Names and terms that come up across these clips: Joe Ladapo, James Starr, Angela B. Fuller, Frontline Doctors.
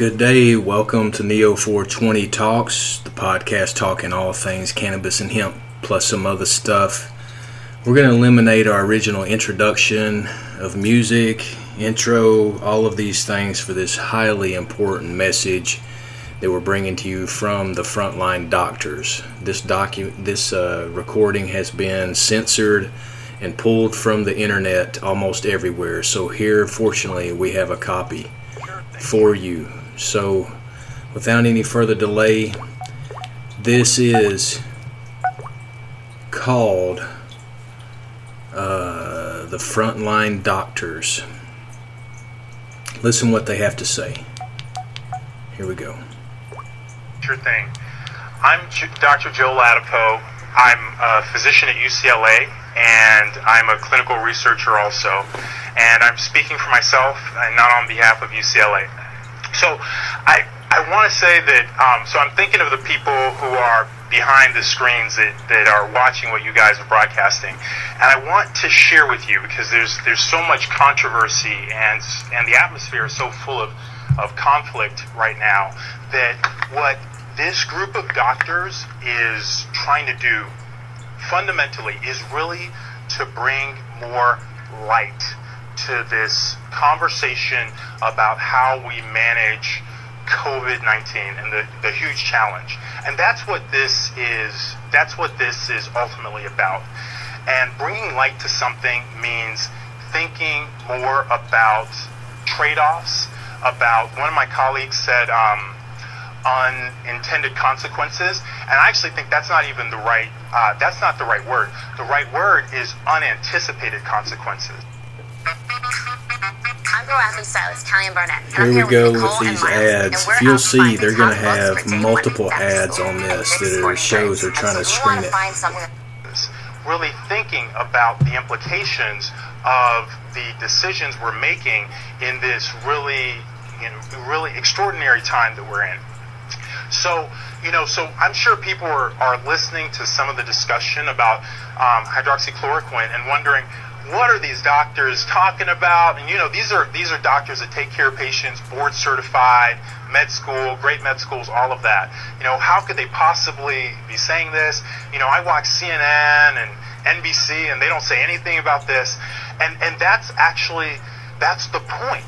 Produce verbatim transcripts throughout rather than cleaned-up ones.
Good day. Welcome to Neo four twenty Talks, the podcast talking all things cannabis and hemp, plus some other stuff. We're going to eliminate our original introduction of music, intro, all of these things for this highly important message that we're bringing to you from the Frontline Doctors. This docu- this uh, recording has been censored and pulled from the internet almost everywhere. So here, fortunately, we have a copy for you. So, without any further delay, this is called uh, The Frontline Doctors. Listen what they have to say. Here we go. Sure thing. I'm Doctor Joe Ladapo. I'm a physician at U C L A, and I'm a clinical researcher also. And I'm speaking for myself and not on behalf of U C L A. So I I want to say that, um, so I'm thinking of the people who are behind the screens that, that are watching what you guys are broadcasting. And I want to share with you, because there's there's so much controversy and and the atmosphere is so full of, of conflict right now, that what this group of doctors is trying to do fundamentally is really to bring more light to this conversation about how we manage covid nineteen and the, the huge challenge. And that's what this is, that's what this is ultimately about. And bringing light to something means thinking more about trade-offs, about, one of my colleagues said, um, unintended consequences, and I actually think that's not even the right, uh, that's not the right word. The right word is unanticipated consequences. Here we go with these ads. If you'll see, they're going to have multiple ads on this that are shows are trying to screen it. Really thinking about the implications of the decisions we're making in this really, you know, really extraordinary time that we're in. So, you know, so I'm sure people are, are listening to some of the discussion about um, hydroxychloroquine and wondering, what are these doctors talking about? And, you know, these are these are doctors that take care of patients, board certified, med school, great med schools, all of that. You know, how could they possibly be saying this? You know, I watch C N N and N B C and they don't say anything about this. And and that's actually, that's the point.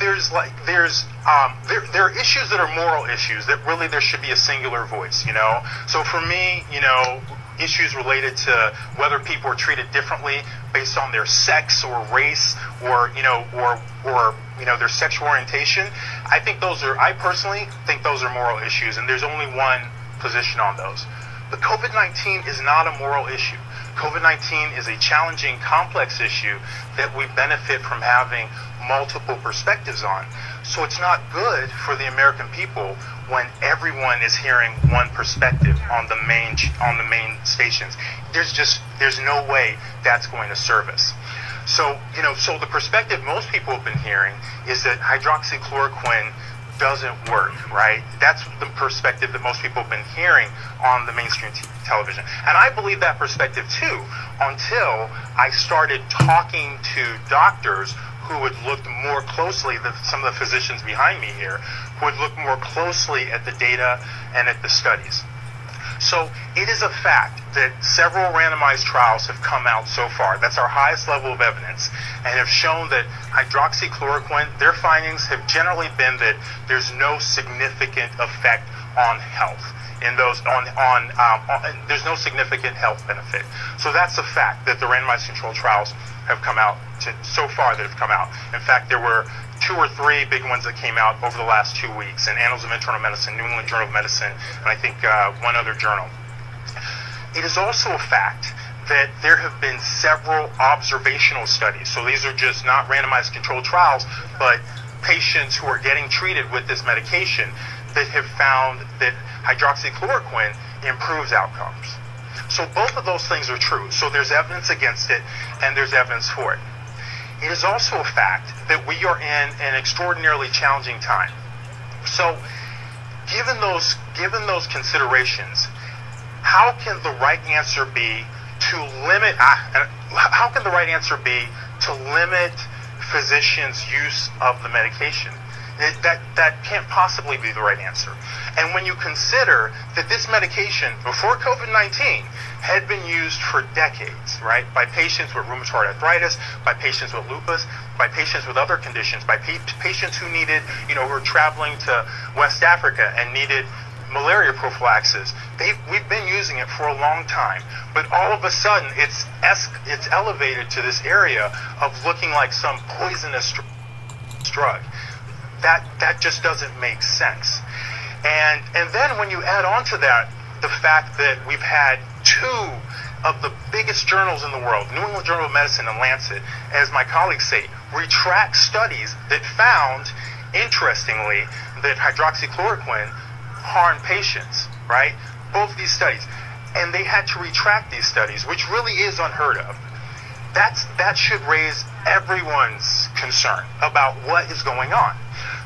There's like there's um, there there are issues that are moral issues that really there should be a singular voice, you know. So for me, you know, issues related to whether people are treated differently based on their sex or race or you know or or you know their sexual orientation, I think those are I personally think those are moral issues, and there's only one position on those. But covid nineteen is not a moral issue. covid nineteen is a challenging, complex issue that we benefit from having multiple perspectives on. So it's not good for the American people when everyone is hearing one perspective on the main on the main stations. There's just there's no way that's going to serve us. So, you know, so the perspective most people have been hearing is that hydroxychloroquine doesn't work, right? That's the perspective that most people have been hearing on the mainstream t- television. And I believe that perspective too, until I started talking to doctors who had looked more closely, the, some of the physicians behind me here, who had looked more closely at the data and at the studies. So it is a fact that several randomized trials have come out so far. That's our highest level of evidence, and have shown that hydroxychloroquine, their findings have generally been that there's no significant effect on health. In those, on, on, um, on, there's no significant health benefit. So that's a fact that the randomized controlled trials have come out to, so far that have come out. In fact, there were two or three big ones that came out over the last two weeks in Annals of Internal Medicine, New England Journal of Medicine, and I think uh, one other journal. It is also a fact that there have been several observational studies. So these are just not randomized controlled trials, but patients who are getting treated with this medication that have found that hydroxychloroquine improves outcomes. So both of those things are true. So there's evidence against it, and there's evidence for it. It is also a fact that we are in an extraordinarily challenging time. So given those, given those considerations, how can the right answer be to limit, how can the right answer be to limit physicians' use of the medication? It, that, that can't possibly be the right answer. And when you consider that this medication, before COVID nineteen, had been used for decades, right, by patients with rheumatoid arthritis, by patients with lupus, by patients with other conditions, by pa- patients who needed, you know, who were traveling to West Africa and needed malaria prophylaxis. They've, we've been using it for a long time, but all of a sudden it's es- it's elevated to this area of looking like some poisonous drug. That that just doesn't make sense. And and then when you add on to that the fact that we've had two of the biggest journals in the world, New England Journal of Medicine and Lancet, as my colleagues say, retract studies that found, interestingly, that hydroxychloroquine harmed patients, right? Both these studies. And they had to retract these studies, which really is unheard of. That's that should raise everyone's concern about what is going on.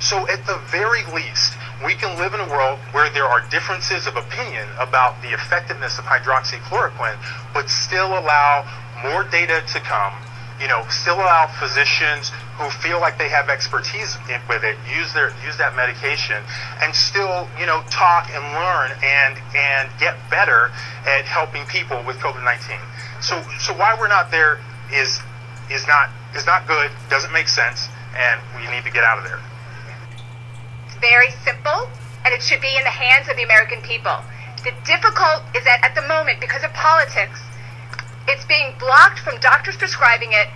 So at the very least, we can live in a world where there are differences of opinion about the effectiveness of hydroxychloroquine, but still allow more data to come, you know, still allow physicians who feel like they have expertise in, with it, use their use that medication, and still, you know, talk and learn and and get better at helping people with COVID nineteen. So so why we're not there is is not is not good, doesn't make sense, and we need to get out of there. It's very simple, and it should be in the hands of the American people. The difficult is that at the moment, because of politics, it's being blocked from doctors prescribing it,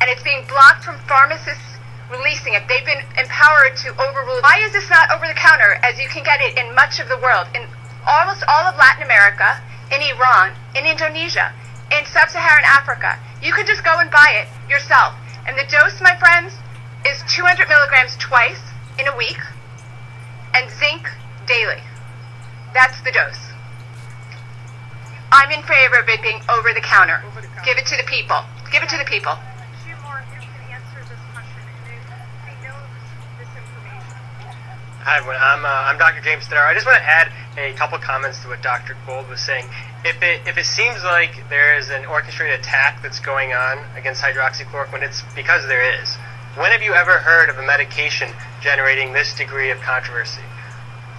and it's being blocked from pharmacists releasing it. They've been empowered to overrule. Why is this not over the counter, as you can get it in much of the world, in almost all of Latin America, in Iran, in Indonesia, in sub-Saharan Africa? You can just go and buy it yourself. And the dose, my friends, is two hundred milligrams twice in a week, and zinc daily. That's the dose. I'm in favor of it being over the counter. Over the counter. Give it to the people. Give it to the people. Two more if you can answer this question, and they know this information. Hi, everyone. I'm uh, I'm Doctor James Starr. I just want to add a couple comments to what Doctor Gold was saying. If it if it seems like there is an orchestrated attack that's going on against hydroxychloroquine, it's because there is. When have you ever heard of a medication generating this degree of controversy?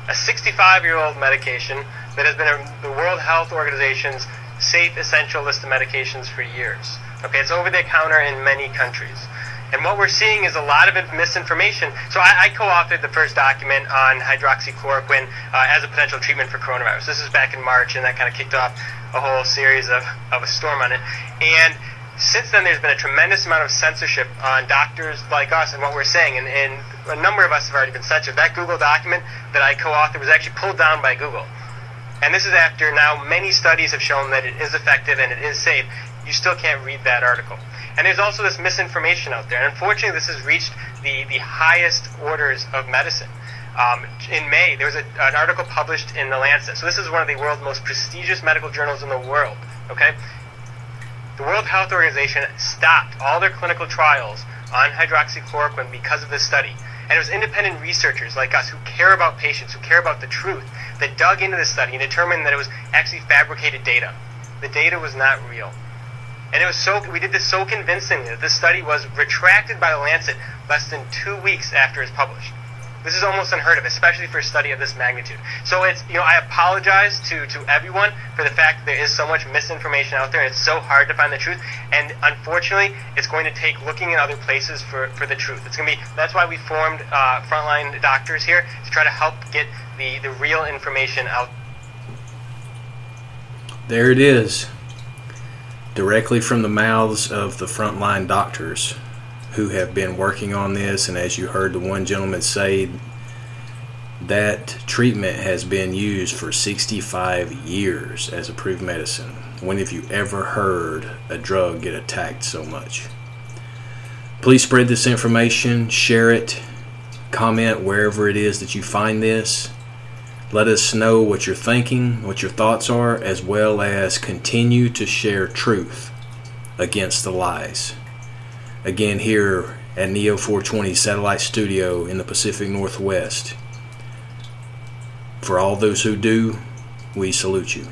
A sixty-five-year-old medication that has been a, the World Health Organization's safe essential list of medications for years. Okay, it's over the counter in many countries. And what we're seeing is a lot of misinformation. So I, I co-authored the first document on hydroxychloroquine uh, as a potential treatment for coronavirus. This is back in March, and that kind of kicked off a whole series of, of a storm on it. And since then, there's been a tremendous amount of censorship on doctors like us and what we're saying. And, and a number of us have already been censored. That Google document that I co-authored was actually pulled down by Google. And this is after now many studies have shown that it is effective and it is safe. You still can't read that article. And there's also this misinformation out there. And unfortunately, this has reached the, the highest orders of medicine. Um, in May, there was a, an article published in The Lancet. So this is one of the world's most prestigious medical journals in the world. Okay, the World Health Organization stopped all their clinical trials on hydroxychloroquine because of this study. And it was independent researchers like us who care about patients, who care about the truth, that dug into this study and determined that it was actually fabricated data. The data was not real. And it was so we did this so convincingly that this study was retracted by The Lancet less than two weeks after it was published. This is almost unheard of, especially for a study of this magnitude. So it's, you know, I apologize to, to everyone for the fact that there is so much misinformation out there, and it's so hard to find the truth. And unfortunately, it's going to take looking in other places for, for the truth. It's going to be, that's why we formed uh, Frontline Doctors here, to try to help get the, the real information out. There it is. Directly from the mouths of the Frontline Doctors, who have been working on this, and as you heard the one gentleman say, that treatment has been used for sixty-five years as approved medicine. When have you ever heard a drug get attacked so much? Please spread this information, share it, comment wherever it is that you find this. Let us know what you're thinking, what your thoughts are, as well as continue to share truth against the lies. Again, here at Neo four twenty Satellite Studio in the Pacific Northwest. For all those who do, we salute you.